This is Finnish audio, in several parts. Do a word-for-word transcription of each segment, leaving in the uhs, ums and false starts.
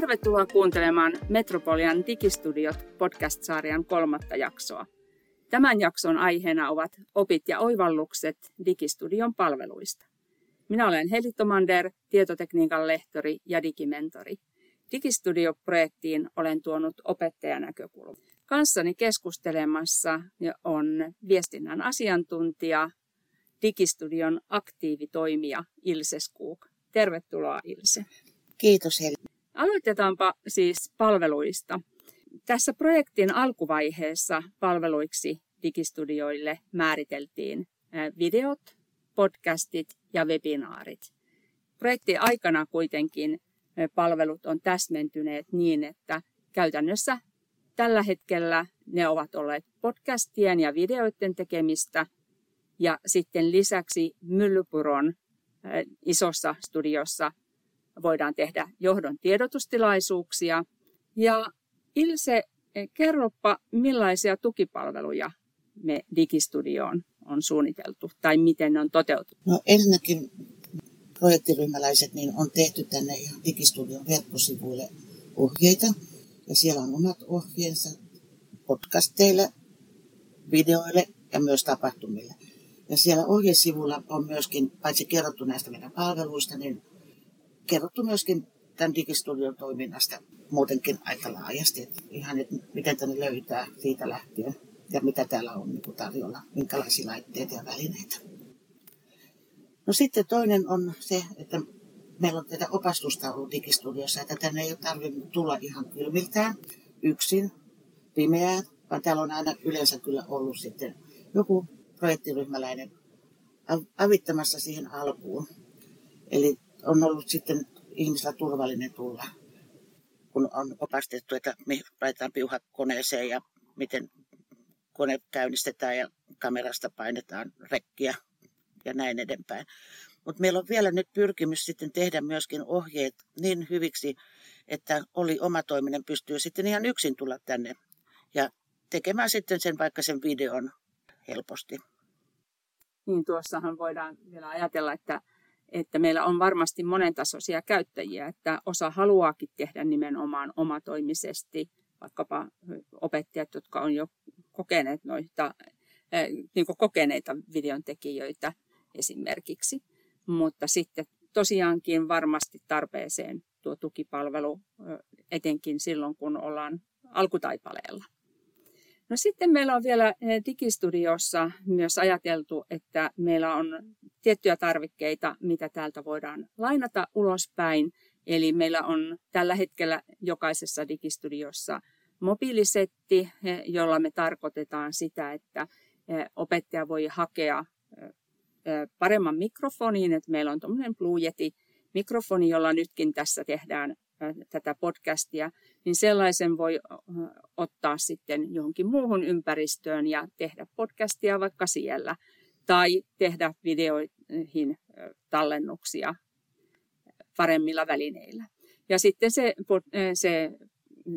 Tervetuloa kuuntelemaan Metropolian Digistudiot podcast-sarjan kolmatta jaksoa. Tämän jakson aiheena ovat opit ja oivallukset Digistudion palveluista. Minä olen Heli Tomander, tietotekniikan lehtori ja digimentori. Digistudio-projektiin olen tuonut opettajanäkökulman. Kanssani keskustelemassa on viestinnän asiantuntija, Digistudion aktiivitoimija Ilse Skook. Tervetuloa Ilse. Kiitos Heli. Aloitetaanpa siis palveluista. Tässä projektin alkuvaiheessa palveluiksi Digistudioille määriteltiin videot, podcastit ja webinaarit. Projektin aikana kuitenkin palvelut on täsmentyneet niin, että käytännössä tällä hetkellä ne ovat olleet podcastien ja videoiden tekemistä ja sitten lisäksi Myllypuron isossa studiossa voidaan tehdä johdon tiedotustilaisuuksia. Ja Ilse, kerropa millaisia tukipalveluja me Digistudioon on suunniteltu tai miten ne on toteutunut? No ensinnäkin projektiryhmäläiset niin on tehty tänne ihan Digistudion verkkosivuille ohjeita. Ja siellä on omat ohjeensa podcasteille, videoille ja myös tapahtumille. Ja siellä ohjesivulla on myöskin, paitsi kerrottu näistä meidän palveluista, niin kerrottu myöskin tämän Digistudion toiminnasta muutenkin aika laajasti, että ihan että miten tänne löytää siitä lähtien ja mitä täällä on niin kuin tarjolla, minkälaisia laitteita ja välineitä. No sitten toinen on se, että meillä on tätä opastusta ollut Digistudiossa, että tänne ei ole tarvinnut tulla ihan kylmiltään yksin, pimeään, vaan täällä on aina yleensä kyllä ollut sitten joku projektiryhmäläinen avittamassa siihen alkuun. Eli on ollut sitten ihmisillä turvallinen tulla, kun on opastettu, että mihin laitetaan piuhat koneeseen ja miten kone käynnistetään ja kamerasta painetaan rekkiä ja näin edempäin. Mutta meillä on vielä nyt pyrkimys sitten tehdä myöskin ohjeet niin hyviksi, että oli omatoiminen pystyy sitten ihan yksin tulla tänne ja tekemään sitten sen vaikka sen videon helposti. Niin tuossahan voidaan vielä ajatella, että että meillä on varmasti monentasoisia käyttäjiä, että osa haluaakin tehdä nimenomaan omatoimisesti, vaikkapa opettajat, jotka on jo kokeneet noita, niin kuin kokeneita videontekijöitä esimerkiksi. Mutta sitten tosiaankin varmasti tarpeeseen tuo tukipalvelu, etenkin silloin, kun ollaan alkutaipaleella. No sitten meillä on vielä Digistudiossa myös ajateltu, että meillä on tiettyjä tarvikkeita, mitä täältä voidaan lainata ulospäin. Eli meillä on tällä hetkellä jokaisessa Digistudiossa mobiilisetti, jolla me tarkoitetaan sitä, että opettaja voi hakea paremman mikrofonin. Että meillä on tuommoinen Blue Yeti-mikrofoni, jolla nytkin tässä tehdään tätä podcastia, niin sellaisen voi ottaa sitten johonkin muuhun ympäristöön ja tehdä podcastia vaikka siellä tai tehdä videoihin tallennuksia paremmilla välineillä. Ja sitten se, se,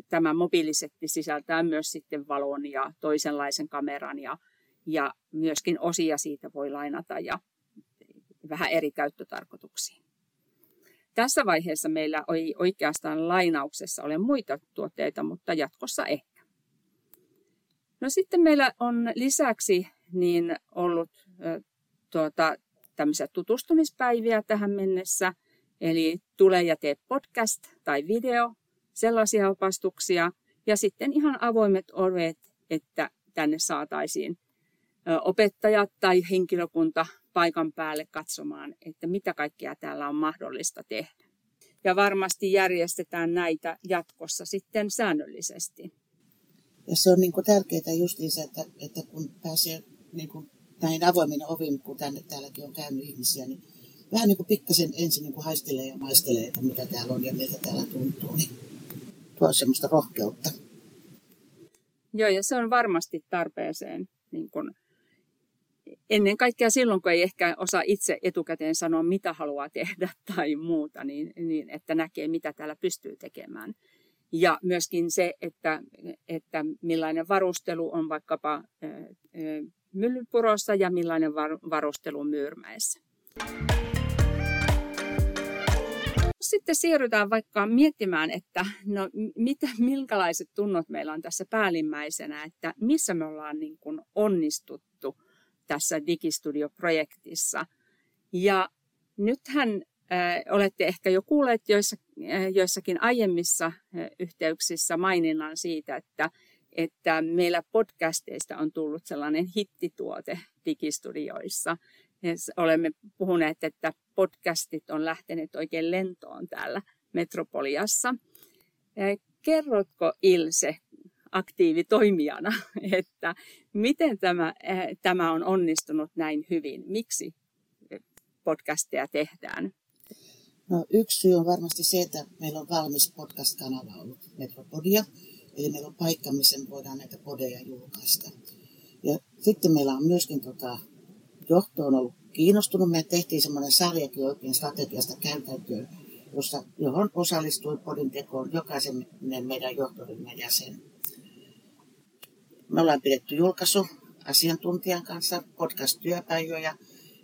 tämä mobiilisetti sisältää myös sitten valon ja toisenlaisen kameran ja, ja myöskin osia siitä voi lainata ja vähän eri käyttötarkoituksiin. Tässä vaiheessa meillä ei oikeastaan lainauksessa ole muita tuotteita, mutta jatkossa ehkä. No sitten meillä on lisäksi niin ollut tuota, tämmöisiä tutustumispäiviä tähän mennessä. Eli tule ja tee podcast tai video, sellaisia opastuksia. Ja sitten ihan avoimet ovet, että tänne saataisiin opettajat tai henkilökunta paikan päälle katsomaan, että mitä kaikkea täällä on mahdollista tehdä. Ja varmasti järjestetään näitä jatkossa sitten säännöllisesti. Ja se on niin kuin tärkeää justiinsa, että, että kun pääsee niin kuin näin avoimin ovin, kun tänne, täälläkin on käynyt ihmisiä, niin vähän niin kuin pikkasen ensin niin kuin haistelee ja maistelee, että mitä täällä on ja miltä täällä tuntuu, niin tuo semmoista rohkeutta. Joo, ja se on varmasti tarpeeseen. Niin kuin ennen kaikkea silloin, kun ei ehkä osaa itse etukäteen sanoa, mitä haluaa tehdä tai muuta, niin, niin että näkee, mitä täällä pystyy tekemään. Ja myöskin se, että, että millainen varustelu on vaikkapa Myllypurossa ja millainen varustelu Myyrmäessä. jos sitten siirrytään vaikka miettimään, että no, mitä, minkälaiset tunnot meillä on tässä päällimmäisenä, että missä me ollaan niin kuin onnistuttu tässä Digistudio-projektissa. Ja nythän äh, olette ehkä jo kuulleet joissa, äh, joissakin aiemmissa äh, yhteyksissä maininnan siitä, että, että meillä podcasteista on tullut sellainen hittituote Digistudioissa. Olemme puhuneet, että podcastit on lähtenyt oikein lentoon täällä Metropoliassa. Kerrotko Ilse aktiivitoimijana, että miten tämä, tämä on onnistunut näin hyvin? Miksi podcasteja tehdään? No, yksi syy on varmasti se, että meillä on valmis podcast-kanava ollut Metropolia. Eli meillä on paikka, missä me voidaan näitä podeja julkaista. Ja sitten meillä on myöskin tota, johto on ollut kiinnostunut. Me tehtiin semmoinen sarjakin oikein strategiasta käytäntöön, jossa, johon osallistui podin tekoon jokaisen meidän johtoryhmän jäsen. Me ollaan pidetty julkaisu asiantuntijan kanssa, podcast-työpäiviä,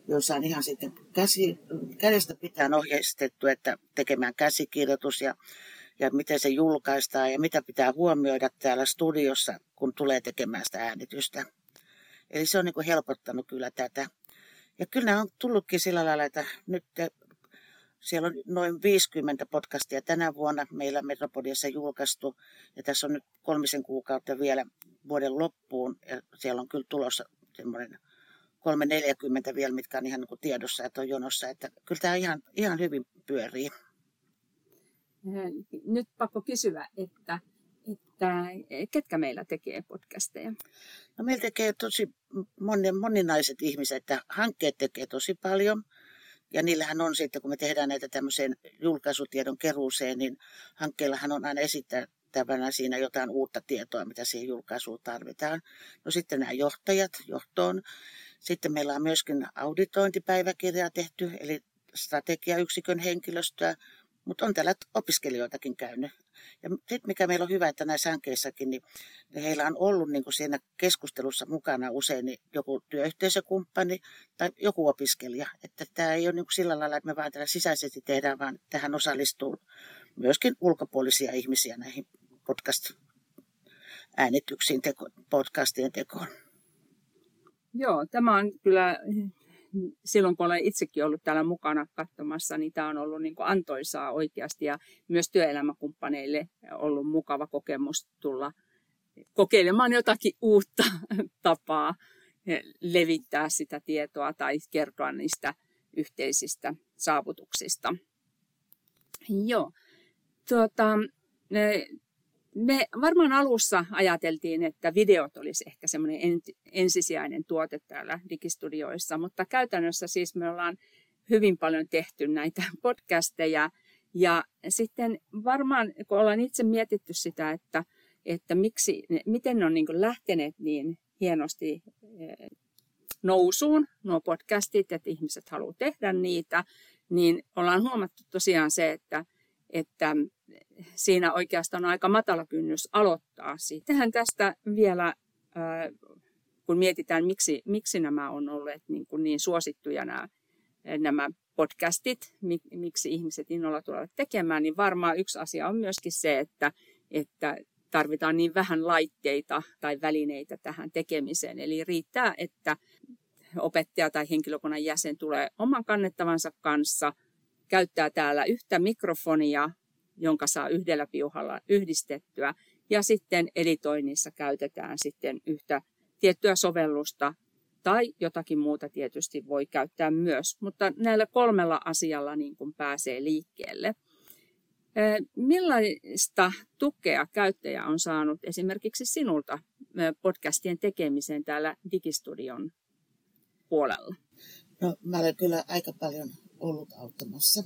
joissa on ihan sitten käsi, kädestä pitää ohjeistettu, että tekemään käsikirjoitus ja, ja miten se julkaistaan ja mitä pitää huomioida täällä studiossa, kun tulee tekemään sitä äänitystä. Eli se on niin kuin helpottanut kyllä tätä. Ja kyllä nämä on tullutkin sillä lailla, että nyt siellä on noin viisikymmentä podcastia tänä vuonna meillä Metropoliassa julkaistu. Ja tässä on nyt kolmisen kuukautta vielä vuoden loppuun. Ja siellä on kyllä tulossa semmoinen kolme neljäkymmentä vielä, mitkä on ihan niin kuin tiedossa, että on jonossa. Että kyllä tämä ihan, ihan hyvin pyörii. Nyt pakko kysyä, että... Että ketkä meillä tekee podcasteja? No, meillä tekee tosi monen, moninaiset ihmiset, että hankkeet tekee tosi paljon. Ja niillähän on sitten, kun me tehdään näitä tämmöiseen julkaisutiedon keruuseen, niin hankkeellahan on aina esittävänä siinä jotain uutta tietoa, mitä siihen julkaisuun tarvitaan. No sitten nämä johtajat johtoon. Sitten meillä on myöskin auditointipäiväkirjaa tehty, eli strategiayksikön henkilöstöä. Mutta on täällä opiskelijoitakin käynyt. Ja sitten mikä meillä on hyvä, että näissä hankkeissakin, niin heillä on ollut niin kuin siinä keskustelussa mukana usein niin joku työyhteisökumppani tai joku opiskelija. Että tämä ei ole niin kuin sillä lailla, että me vaan täällä sisäisesti tehdään, vaan tähän osallistuu myöskin ulkopuolisia ihmisiä näihin podcast-äänityksiin, teko, podcastien tekoon. Joo, tämä on kyllä... Silloin kun olen itsekin ollut täällä mukana katsomassa, niin tämä on ollut niin kuin antoisaa oikeasti ja myös työelämäkumppaneille on ollut mukava kokemus tulla kokeilemaan jotakin uutta tapaa levittää sitä tietoa tai kertoa niistä yhteisistä saavutuksista. Joo. Tuota, me varmaan alussa ajateltiin, että videot olisi ehkä semmoinen ensisijainen tuote täällä Digistudioissa, mutta käytännössä siis me ollaan hyvin paljon tehty näitä podcasteja. Ja sitten varmaan, kun ollaan itse mietitty sitä, että, että miksi, miten ne on niin kuin lähteneet niin hienosti nousuun nuo podcastit, että ihmiset haluaa tehdä niitä, niin ollaan huomattu tosiaan se, että että siinä oikeastaan on aika matala kynnys aloittaa. Siitähän tästä vielä, kun mietitään, miksi, miksi nämä on olleet niin, kuin niin suosittuja nämä, nämä podcastit, miksi ihmiset innolla tulevat tekemään, niin varmaan yksi asia on myöskin se, että, että tarvitaan niin vähän laitteita tai välineitä tähän tekemiseen. Eli riittää, että opettaja tai henkilökunnan jäsen tulee oman kannettavansa kanssa, käyttää täällä yhtä mikrofonia, jonka saa yhdellä piuhalla yhdistettyä, ja sitten editoinnissa käytetään sitten yhtä tiettyä sovellusta tai jotakin muuta tietysti voi käyttää myös, mutta näillä kolmella asialla niin kuin pääsee liikkeelle. Millaista tukea käyttäjä on saanut esimerkiksi sinulta podcastien tekemiseen täällä Digistudion puolella? No, mä olen kyllä aika paljon ollut auttamassa.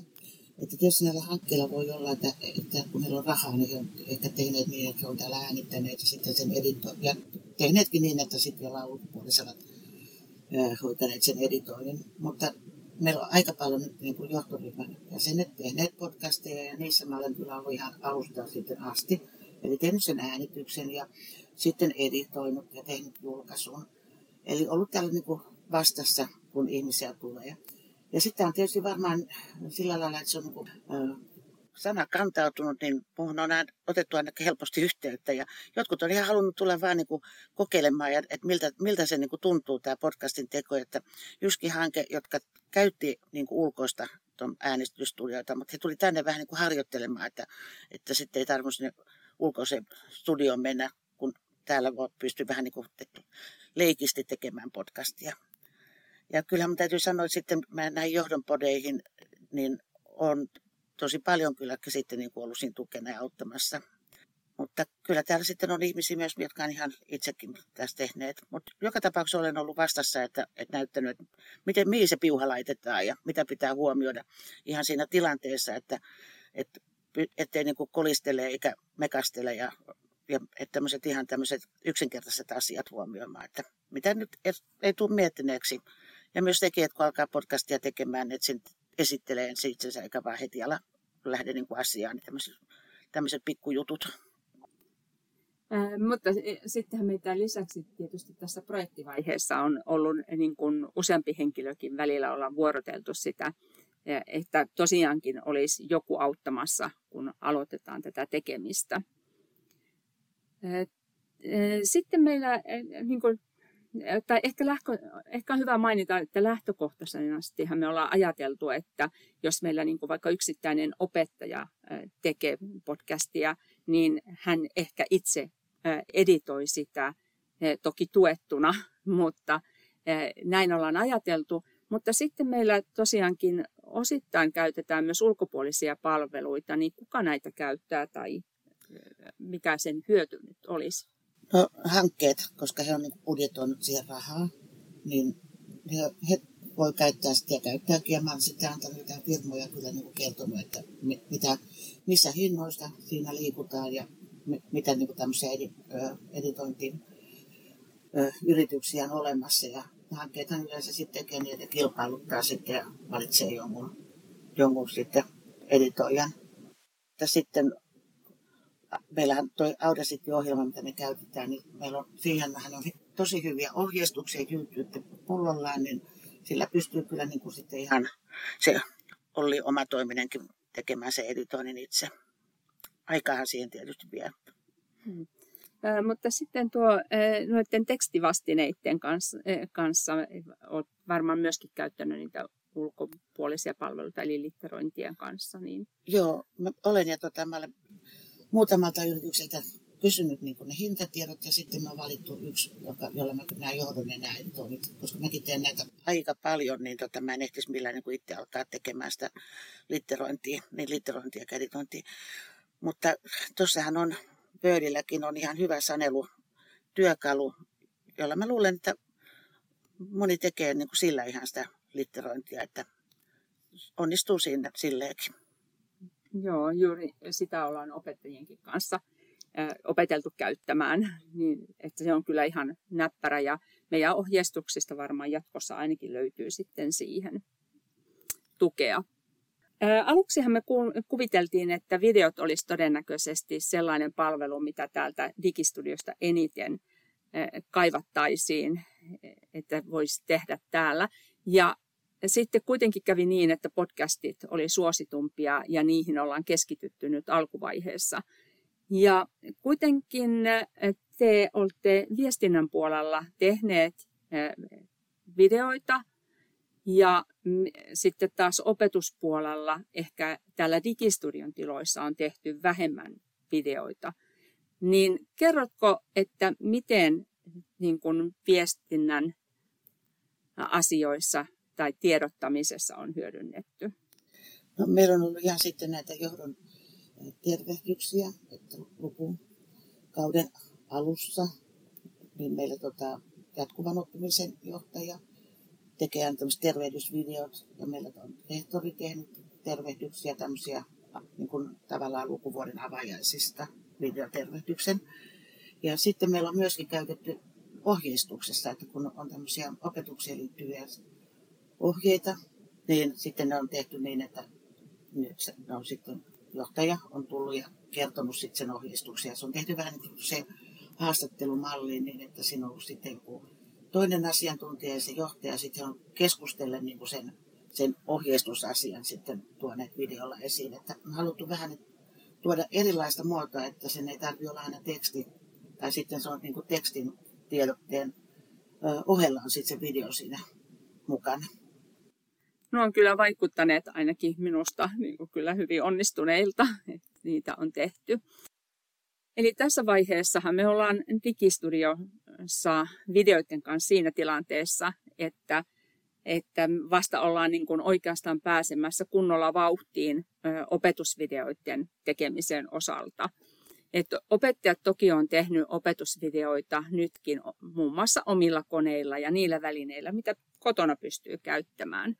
Että tietysti näillä hankkeilla voi olla, että, että kun heillä on rahaa, niin he on ehkä tehneet niin, että he on täällä äänittäneet ja sitten sen editoinnin. Ja tehneetkin niin, että sitten vielä ulkopuolisella hoitaneet sen editoinnin. Mutta meillä on aika paljon nyt niin kuin johtoryhmän jäsenet tehneet podcasteja ja niissä mä olen kyllä ollut ihan alusta sitten asti. Eli tehnyt sen äänityksen ja sitten editoinut ja tehnyt julkaisun. Eli ollut täällä niin kuin vastassa, kun ihmisiä tulee. Ja sitten on tietysti varmaan sillä lailla, että se on sana kantautunut, niin minun on otettu aina helposti yhteyttä. Ja jotkut on ihan halunnut tulla vaan niin kuin kokeilemaan, että miltä, miltä se niin kuin tuntuu tämä podcastin teko. Että justkin hanke, jotka käytti niin kuin ulkoista äänestysstudioita, mutta he tuli tänne vähän niin kuin harjoittelemaan, että, että sitten ei tarvitse ulkoiseen studioon mennä, kun täällä pystyy vähän niin kuin te- leikisti tekemään podcastia. Ja kyllähän minun täytyy sanoa, että sitten mä näihin johdonpodeihin, niin on tosi paljon kyllä sitten niin kuin ollut siinä tukena ja auttamassa. Mutta kyllä täällä sitten on ihmisiä myös, jotka on ihan itsekin tässä tehneet. Mutta joka tapauksessa olen ollut vastassa, että, että näyttänyt, että miten, mihin se piuha laitetaan ja mitä pitää huomioida ihan siinä tilanteessa, että et, ettei niin kuin kolistele eikä mekastele ja, ja että tämmöiset ihan tämmöiset yksinkertaiset asiat huomioimaan, että mitä nyt ei tule miettineeksi. Ja myös tekijät, kun alkaa podcastia tekemään, että sen esittelee ensin itsensä eikä vaan heti ala lähde niin kuin asiaan, niin tämmöiset, tämmöiset pikkujutut. Äh, mutta sittenhän meitä lisäksi tietysti tässä projektivaiheessa on ollut niin kuin useampi henkilökin välillä ollaan vuoroteltu sitä, että tosiaankin olisi joku auttamassa, kun aloitetaan tätä tekemistä. Sitten meillä, niin kuin, tai ehkä, lähtö, ehkä on hyvä mainita, että lähtökohtaisestihan me ollaan ajateltu, että jos meillä niin kuin vaikka yksittäinen opettaja tekee podcastia, niin hän ehkä itse editoi sitä toki tuettuna, mutta näin ollaan ajateltu. Mutta sitten meillä tosiaankin osittain käytetään myös ulkopuolisia palveluita, niin kuka näitä käyttää tai mikä sen hyöty nyt olisi? No hankkeet, koska he on budjetoinut siihen rahaa, niin he, he voi käyttää sitä ja käyttääkin. Ja mä olen sitten antanut jotain firmoja kyllä niin kuin kertonut, että mitä, missä hinnoista siinä liikutaan ja mitä niin kuin tämmöisiä editointiyrityksiä on olemassa. Ja hankkeethan yleensä sitten tekee niitä kilpailuttaa sitten ja valitsee jonkun, jonkun sitten editoijan. Ja sitten meillähän tuo Audacity-ohjelma, mitä me käytetään, niin meillä on, siihenhän on tosi hyviä ohjeistuksia jyytyyttä pullollaan, niin sillä pystyy kyllä niin kuin sitten ihan se Olli omatoiminenkin tekemään se editoinnin itse. Aikaahan siihen tietysti vie. Hmm. Äh, mutta sitten tuo äh, noiden tekstivastineiden kanssa, äh, kanssa olet varmaan myöskin käyttänyt niitä ulkopuolisia palveluita, eli litterointien kanssa. Niin. Joo, mä olen ja tota, mä olen muutamalta yritykseltä kysynyt niin ne hintatiedot ja sitten mä oon valittu yksi, joka, jolla mä nämä johdon ja nämä editoinnit, koska mäkin teen näitä aika paljon, niin tota, mä en ehtisi millään niin itse alkaa tekemään sitä litterointia, niin litterointia ja editointia. Mutta tuossahan on Wordilläkin on ihan hyvä sanelutyökalu, jolla mä luulen, että moni tekee niin kuin sillä ihan sitä litterointia, että onnistuu siinä silleenkin. Joo, juuri sitä ollaan opettajienkin kanssa opeteltu käyttämään, niin että se on kyllä ihan näppärä ja meidän ohjeistuksista varmaan jatkossa ainakin löytyy sitten siihen tukea. Aluksihan me kuviteltiin, että videot olisi todennäköisesti sellainen palvelu, mitä täältä Digistudiosta eniten kaivattaisiin, että voisi tehdä täällä. Ja sitten kuitenkin kävi niin, että podcastit oli suositumpia ja niihin ollaan keskitytty nyt alkuvaiheessa. Ja kuitenkin te olette viestinnän puolella tehneet videoita. Ja sitten taas opetuspuolella ehkä täällä Digistudion tiloissa on tehty vähemmän videoita. Niin kerrotko, että miten niin kuin viestinnän asioissa tai tiedottamisessa on hyödynnetty? No, meillä on ollut ihan sitten näitä johdon tervehdyksiä, että lukukauden alussa niin meillä tota, jatkuvan oppimisen johtaja tekee tämmöiset tervehdysvideot ja meillä on rehtori tehnyt tervehdyksiä tämmöisiä niin kuin tavallaan lukuvuoden avajaisista videotervehdyksen. Ja sitten meillä on myöskin käytetty ohjeistuksessa, että kun on tämmöisiä opetukseen liittyviä ohjeita, niin sitten ne on tehty niin, että nyt ne on sitten johtaja on tullut ja kertonut sitten sen ohjeistuksen. Ja se on tehty vähän niin kuin se haastattelumalli niin, että siinä on ollut sitten joku toinen asiantuntija ja se johtaja sitten on keskustellut niin sen, sen ohjeistusasian sitten tuoneet videolla esiin. Että on haluttu vähän tuoda erilaista muotoa, että sen ei tarvitse olla aina teksti, tai sitten se on niin kuin tekstin tiedotteen ohella on sitten se video siinä mukana. No on kyllä vaikuttaneet ainakin minusta niin kuin kyllä hyvin onnistuneilta, että niitä on tehty. Eli tässä vaiheessahan me ollaan Digistudiossa videoiden kanssa siinä tilanteessa, että, että vasta ollaan niin kuin oikeastaan pääsemässä kunnolla vauhtiin opetusvideoiden tekemisen osalta. Että opettajat toki on tehnyt opetusvideoita nytkin muun muassa omilla koneilla ja niillä välineillä, mitä kotona pystyy käyttämään.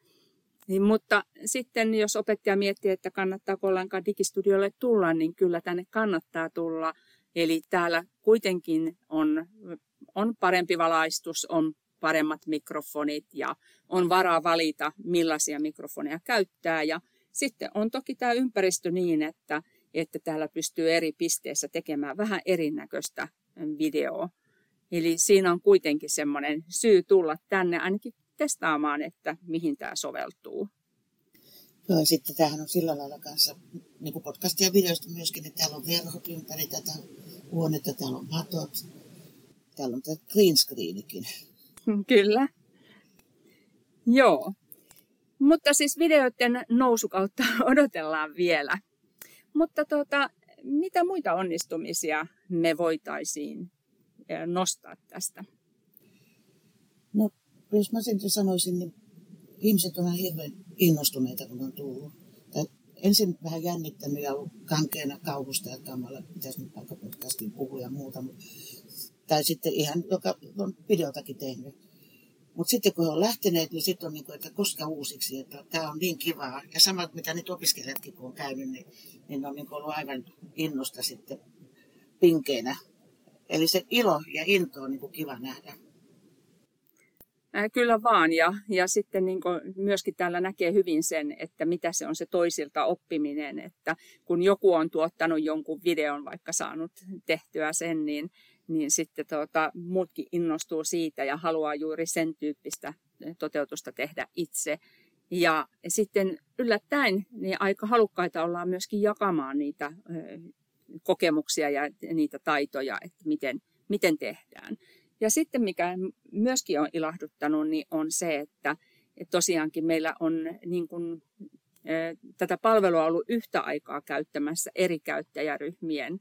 Niin, mutta sitten jos opettaja miettii, että kannattaako ollenkaan Digistudiolle tulla, niin kyllä tänne kannattaa tulla. Eli täällä kuitenkin on, on parempi valaistus, on paremmat mikrofonit ja on varaa valita, millaisia mikrofoneja käyttää. Ja sitten on toki tämä ympäristö niin, että, että täällä pystyy eri pisteissä tekemään vähän erinäköistä videoa. Eli siinä on kuitenkin semmoinen syy tulla tänne ainakin testaamaan, että mihin tämä soveltuu. Joo, ja sitten tämähän on sillä lailla kanssa, niin kuin podcastia ja videoista myöskin, että täällä on verhot ympäri tätä huonetta, täällä on matot, täällä on tätä green screenikin. Kyllä. Joo. Mutta siis videoiden nousukautta odotellaan vielä. Mutta tuota, mitä muita onnistumisia me voitaisiin nostaa tästä? No. Jos mä sen sanoisin, niin ihmiset on hirveän innostuneita, kun on tullut. Tai ensin vähän jännittänyt ja ollut kankeena kauhusta ja kammalla, pitäisi nyt vaikka podcastin puhua ja muuta. Tai sitten ihan, joka on videotakin tehnyt. Mutta sitten kun he on lähteneet, niin sitten on niin kuin, että koska uusiksi, että tämä on niin kivaa. Ja samat, mitä nyt opiskelijatkin kun on käynyt, niin, niin on niin ollut aivan innosta sitten pinkeinä. Eli se ilo ja into on niin kuin kiva nähdä. Kyllä vaan, ja, ja sitten niin kuin myöskin täällä näkee hyvin sen, että mitä se on se toisilta oppiminen, että kun joku on tuottanut jonkun videon, vaikka saanut tehtyä sen, niin, niin sitten tuota, muutkin innostuu siitä ja haluaa juuri sen tyyppistä toteutusta tehdä itse. Ja sitten yllättäen niin aika halukkaita ollaan myöskin jakamaan niitä kokemuksia ja niitä taitoja, että miten, miten tehdään. Ja sitten mikä myöskin on ilahduttanut, niin on se, että tosiaankin meillä on niin kuin, tätä palvelua ollut yhtä aikaa käyttämässä eri käyttäjäryhmien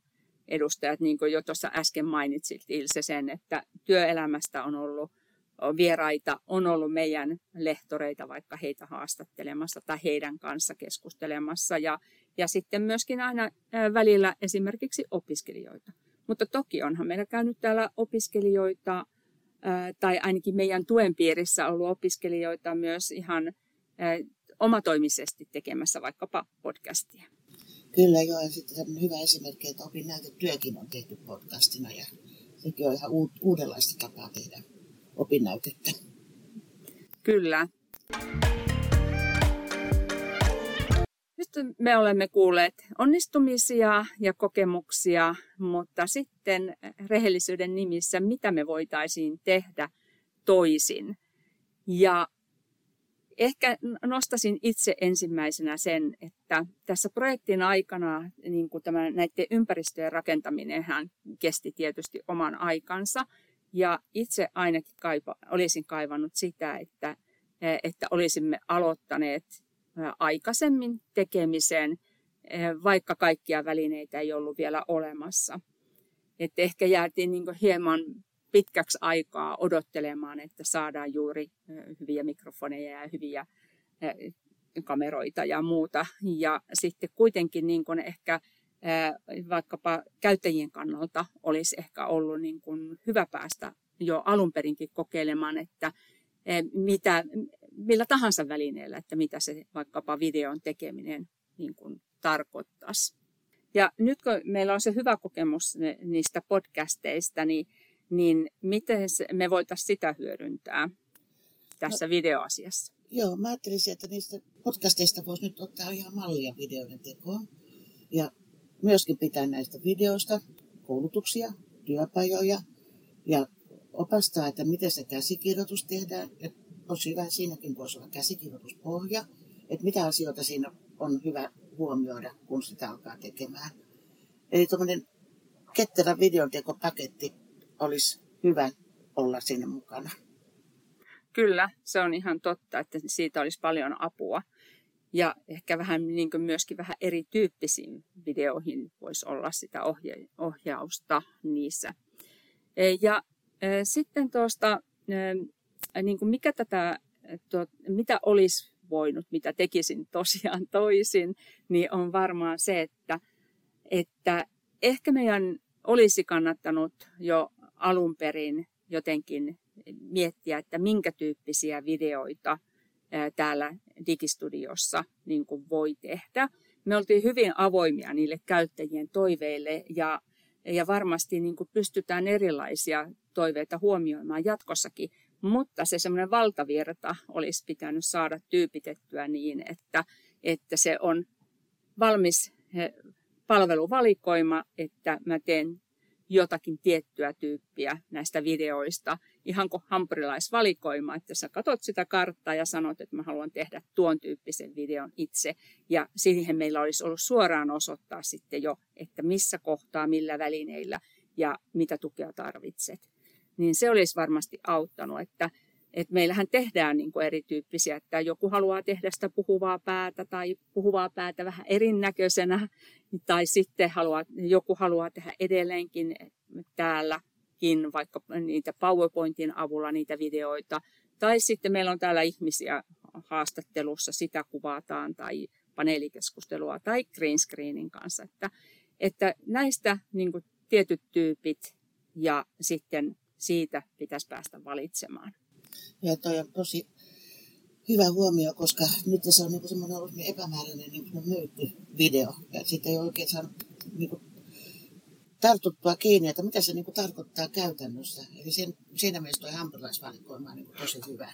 edustajat, niin kuin jo tuossa äsken mainitsit Ilse sen, että työelämästä on ollut vieraita, on ollut meidän lehtoreita vaikka heitä haastattelemassa tai heidän kanssa keskustelemassa ja, ja sitten myöskin aina välillä esimerkiksi opiskelijoita. Mutta toki onhan meillä käynyt täällä opiskelijoita, tai ainakin meidän tuen piirissä on ollut opiskelijoita myös ihan omatoimisesti tekemässä vaikkapa podcastia. Kyllä joo, ja sitten tämmöinen hyvä esimerkki, että opinnäytetyökin on tehty podcastina, ja sekin on ihan uudenlaista tapaa tehdä opinnäytettä. Kyllä. Nyt me olemme kuulleet onnistumisia ja kokemuksia, mutta sitten rehellisyyden nimissä, mitä me voitaisiin tehdä toisin. Ja ehkä nostasin itse ensimmäisenä sen, että tässä projektin aikana niin kuin tämä, näiden ympäristöjen rakentaminenhän kesti tietysti oman aikansa. Ja itse ainakin kaipa, olisin kaivannut sitä, että, että olisimme aloittaneet aikaisemmin tekemiseen, vaikka kaikkia välineitä ei ollut vielä olemassa. Että ehkä jäätiin niin kuin hieman pitkäksi aikaa odottelemaan, että saadaan juuri hyviä mikrofoneja ja hyviä kameroita ja muuta. Ja sitten kuitenkin niin kuin ehkä vaikkapa käyttäjien kannalta olisi ehkä ollut niin kuin hyvä päästä jo alun perinkin kokeilemaan, että mitä millä tahansa välineellä, että mitä se vaikkapa videon tekeminen niin kuin tarkoittaisi. Ja nyt kun meillä on se hyvä kokemus niistä podcasteista, niin, niin miten me voitaisiin sitä hyödyntää tässä no, videoasiassa? Joo, mä ajattelisin, että niistä podcasteista voisi nyt ottaa ihan mallia videoiden tekoon. Ja myöskin pitää näistä videoista koulutuksia, työpajoja ja opastaa, että miten se käsikirjoitus tehdään. on hyvä siinäkin, kun on käsikirjoituspohja, että mitä asioita siinä on hyvä huomioida, kun sitä alkaa tekemään. Eli tuommoinen ketterä videontekopaketti olisi hyvä olla siinä mukana. Kyllä, se on ihan totta, että siitä olisi paljon apua. Ja ehkä vähän niin kuin myöskin vähän erityyppisiin videoihin voisi olla sitä ohje- ohjausta niissä. Ja sitten tuosta, niin kuin mikä tätä, tuot, mitä olisi voinut, mitä tekisin tosiaan toisin, niin on varmaan se, että, että ehkä meidän olisi kannattanut jo alun perin jotenkin miettiä, että minkä tyyppisiä videoita täällä Digistudiossa niin kuin voi tehdä. Me oltiin hyvin avoimia niille käyttäjien toiveille ja, ja varmasti niin kuin pystytään erilaisia toiveita huomioimaan jatkossakin, mutta se semmoinen valtavirta olisi pitänyt saada tyypitettyä niin, että, että se on valmis palveluvalikoima, että mä teen jotakin tiettyä tyyppiä näistä videoista, ihan kuin hampurilaisvalikoima, että sä katot sitä karttaa ja sanot, että mä haluan tehdä tuon tyyppisen videon itse. Ja siihen meillä olisi ollut suoraan osoittaa sitten jo, että missä kohtaa, millä välineillä ja mitä tukea tarvitset. Niin se olisi varmasti auttanut, että, että meillähän tehdään niin kuin erityyppisiä, että joku haluaa tehdä sitä puhuvaa päätä tai puhuvaa päätä vähän erinäköisenä, tai sitten haluaa, joku haluaa tehdä edelleenkin täälläkin vaikka niitä PowerPointin avulla niitä videoita, tai sitten meillä on täällä ihmisiä haastattelussa, sitä kuvataan, tai paneelikeskustelua, tai green screenin kanssa, että, että näistä niin kuin tietyt tyypit ja sitten siitä pitäisi päästä valitsemaan. Ja toi on tosi hyvä huomio, koska nyt se on niin semmoinen ollut niin epämääräinen niin myyty video. Ja siitä ei oikein saanut niin kuin tartuttua kiinni, että mitä se niin kuin tarkoittaa käytännössä. Eli sen, siinä mielessä toi hampurilaisvalikoima on niin kuin tosi hyvä.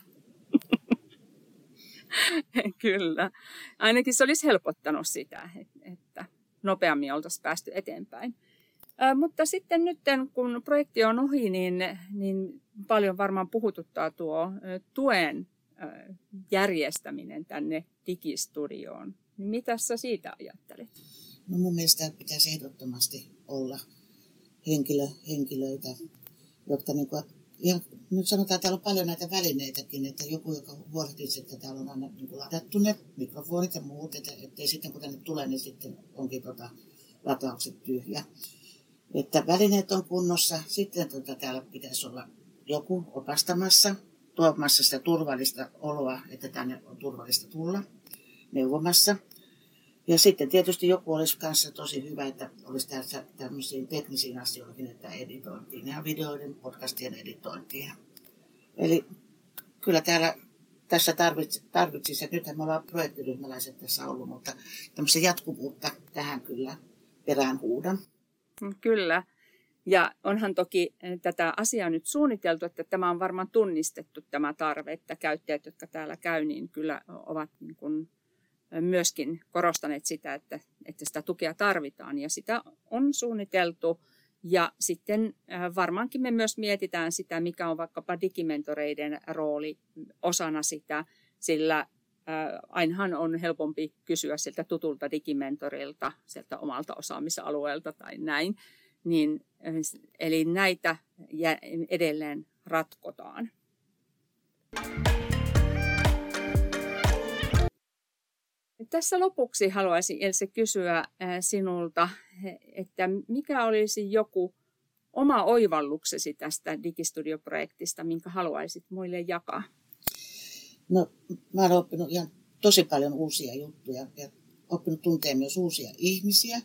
Kyllä. Ainakin se olisi helpottanut sitä, että nopeammin oltaisiin päästy eteenpäin. Mutta sitten nyt, kun projekti on ohi, niin, niin paljon varmaan puhututtaa tuo tuen järjestäminen tänne Digistudioon. Mitä sä siitä ajattelit? No mun mielestä pitäisi ehdottomasti olla henkilö, henkilöitä, jotka niin kuin, ja nyt sanotaan, että täällä on paljon näitä välineitäkin, että joku, joka huolehtisi, että täällä on aina niin kuin ladattu ne mikrofonit ja muut, että ettei sitten kun tänne tulee, niin sitten onkin tota, lataukset tyhjä. Että välineet on kunnossa, sitten tuota, täällä pitäisi olla joku opastamassa, tuomassa sitä turvallista oloa, että tänne on turvallista tulla, neuvomassa. Ja sitten tietysti joku olisi kanssa tosi hyvä, että olisi tässä tämmöisiin teknisiin asioihin, että editointiin ja videoiden, podcastien editointiin. Eli kyllä täällä tässä tarvitsisi, tarvitsisi että nythän me ollaan projektiryhmäläiset tässä ollut, mutta tämmöistä jatkuvuutta tähän kyllä perään huudan. Kyllä. Ja onhan toki tätä asiaa nyt suunniteltu, että tämä on varmaan tunnistettu tämä tarve, että käyttäjät, jotka täällä käy, niin kyllä ovat niin kuin myöskin korostaneet sitä, että, että sitä tukea tarvitaan. Ja sitä on suunniteltu. Ja sitten varmaankin me myös mietitään sitä, mikä on vaikkapa digimentoreiden rooli osana sitä, sillä ainahan on helpompi kysyä sieltä tutulta digimentorilta, sieltä omalta osaamisalueelta tai näin. Niin, eli näitä edelleen ratkotaan. Tässä lopuksi haluaisin Ilse kysyä sinulta, että mikä olisi joku oma oivalluksesi tästä Digistudio-projektista, minkä haluaisit muille jakaa? No, mä olen oppinut ihan tosi paljon uusia juttuja ja oppinut tuntea myös uusia ihmisiä.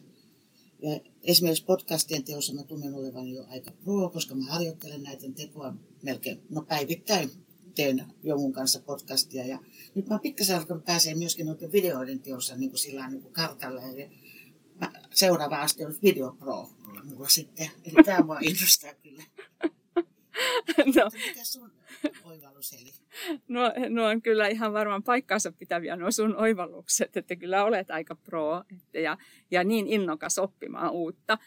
Ja esimerkiksi podcastien teossa mä tunnen olevani jo aika pro, koska mä harjoittelen näiden tekoa melkein, no päivittäin teen jonkun kanssa podcastia. Ja nyt mä pitkäsen alkanut pääsee myöskin noiden videoiden teossa niin kuin sillä niin kuin kartalla. Eli mä, seuraava aste on video pro mulla sitten. Eli tää mua innostaa kyllä. No. Mikä sun oivallus, Heli? No, no on kyllä ihan varmaan paikkaansa pitäviä nuo sun oivallukset, että kyllä olet aika pro että ja, ja niin innokas oppimaan uutta.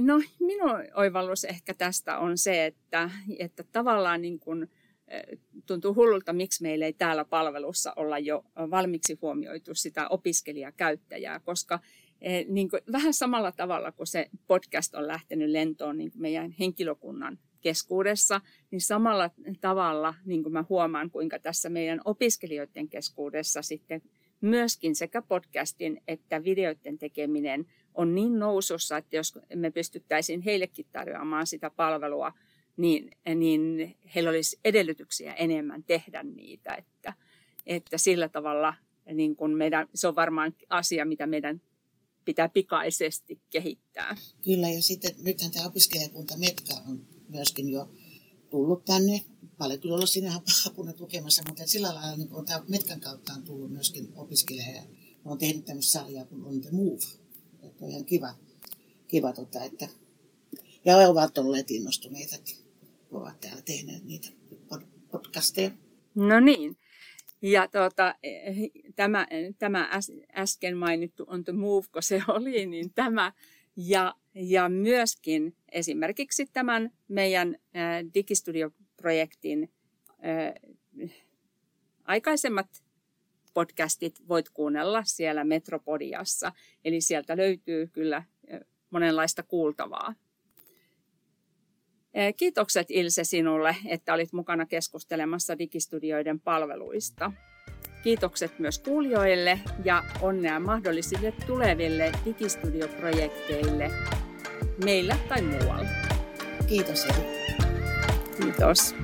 No minun oivallus ehkä tästä on se, että, että tavallaan niin kuin tuntuu hullulta, miksi meillä ei täällä palvelussa olla jo valmiiksi huomioitu sitä opiskelijakäyttäjää, koska niin kuin, vähän samalla tavalla kuin se podcast on lähtenyt lentoon niin kuin meidän henkilökunnan keskuudessa, niin samalla tavalla niin kuin mä huomaan, kuinka tässä meidän opiskelijoiden keskuudessa sitten myöskin sekä podcastin että videoiden tekeminen on niin nousussa, että jos me pystyttäisiin heillekin tarjoamaan sitä palvelua, niin, niin heillä olisi edellytyksiä enemmän tehdä niitä. Että, että sillä tavalla niin kun meidän, se on varmaan asia, mitä meidän pitää pikaisesti kehittää. Kyllä, ja sitten nythän tämä opiskelijakunta Metka on myöskin jo tullut tänne. Paljon kyllä ollut siinä apuna tukemassa, mutta sillä lailla niin kun tämä Metkan kautta on tullut myöskin opiskelijoja. Olen tehnyt tämmöistä sarjaa, kun on The Move. Että on ihan kiva, kiva tota, että... Ja ovat olleet innostuneita, kun ovat täällä tehneet niitä podcasteja. No niin. Ja tuota, tämä, tämä äsken mainittu On The Move, kun se oli, niin tämä. Ja, ja myöskin esimerkiksi tämän meidän Digistudio-projektin aikaisemmat podcastit voit kuunnella siellä Metropoliassa. Eli sieltä löytyy kyllä monenlaista kuultavaa. Kiitokset Ilse sinulle, että olit mukana keskustelemassa Digistudioiden palveluista. Kiitokset myös kuulijoille ja onnea mahdollisille tuleville Digistudio-projekteille meillä tai muualla. Kiitos. Kiitos.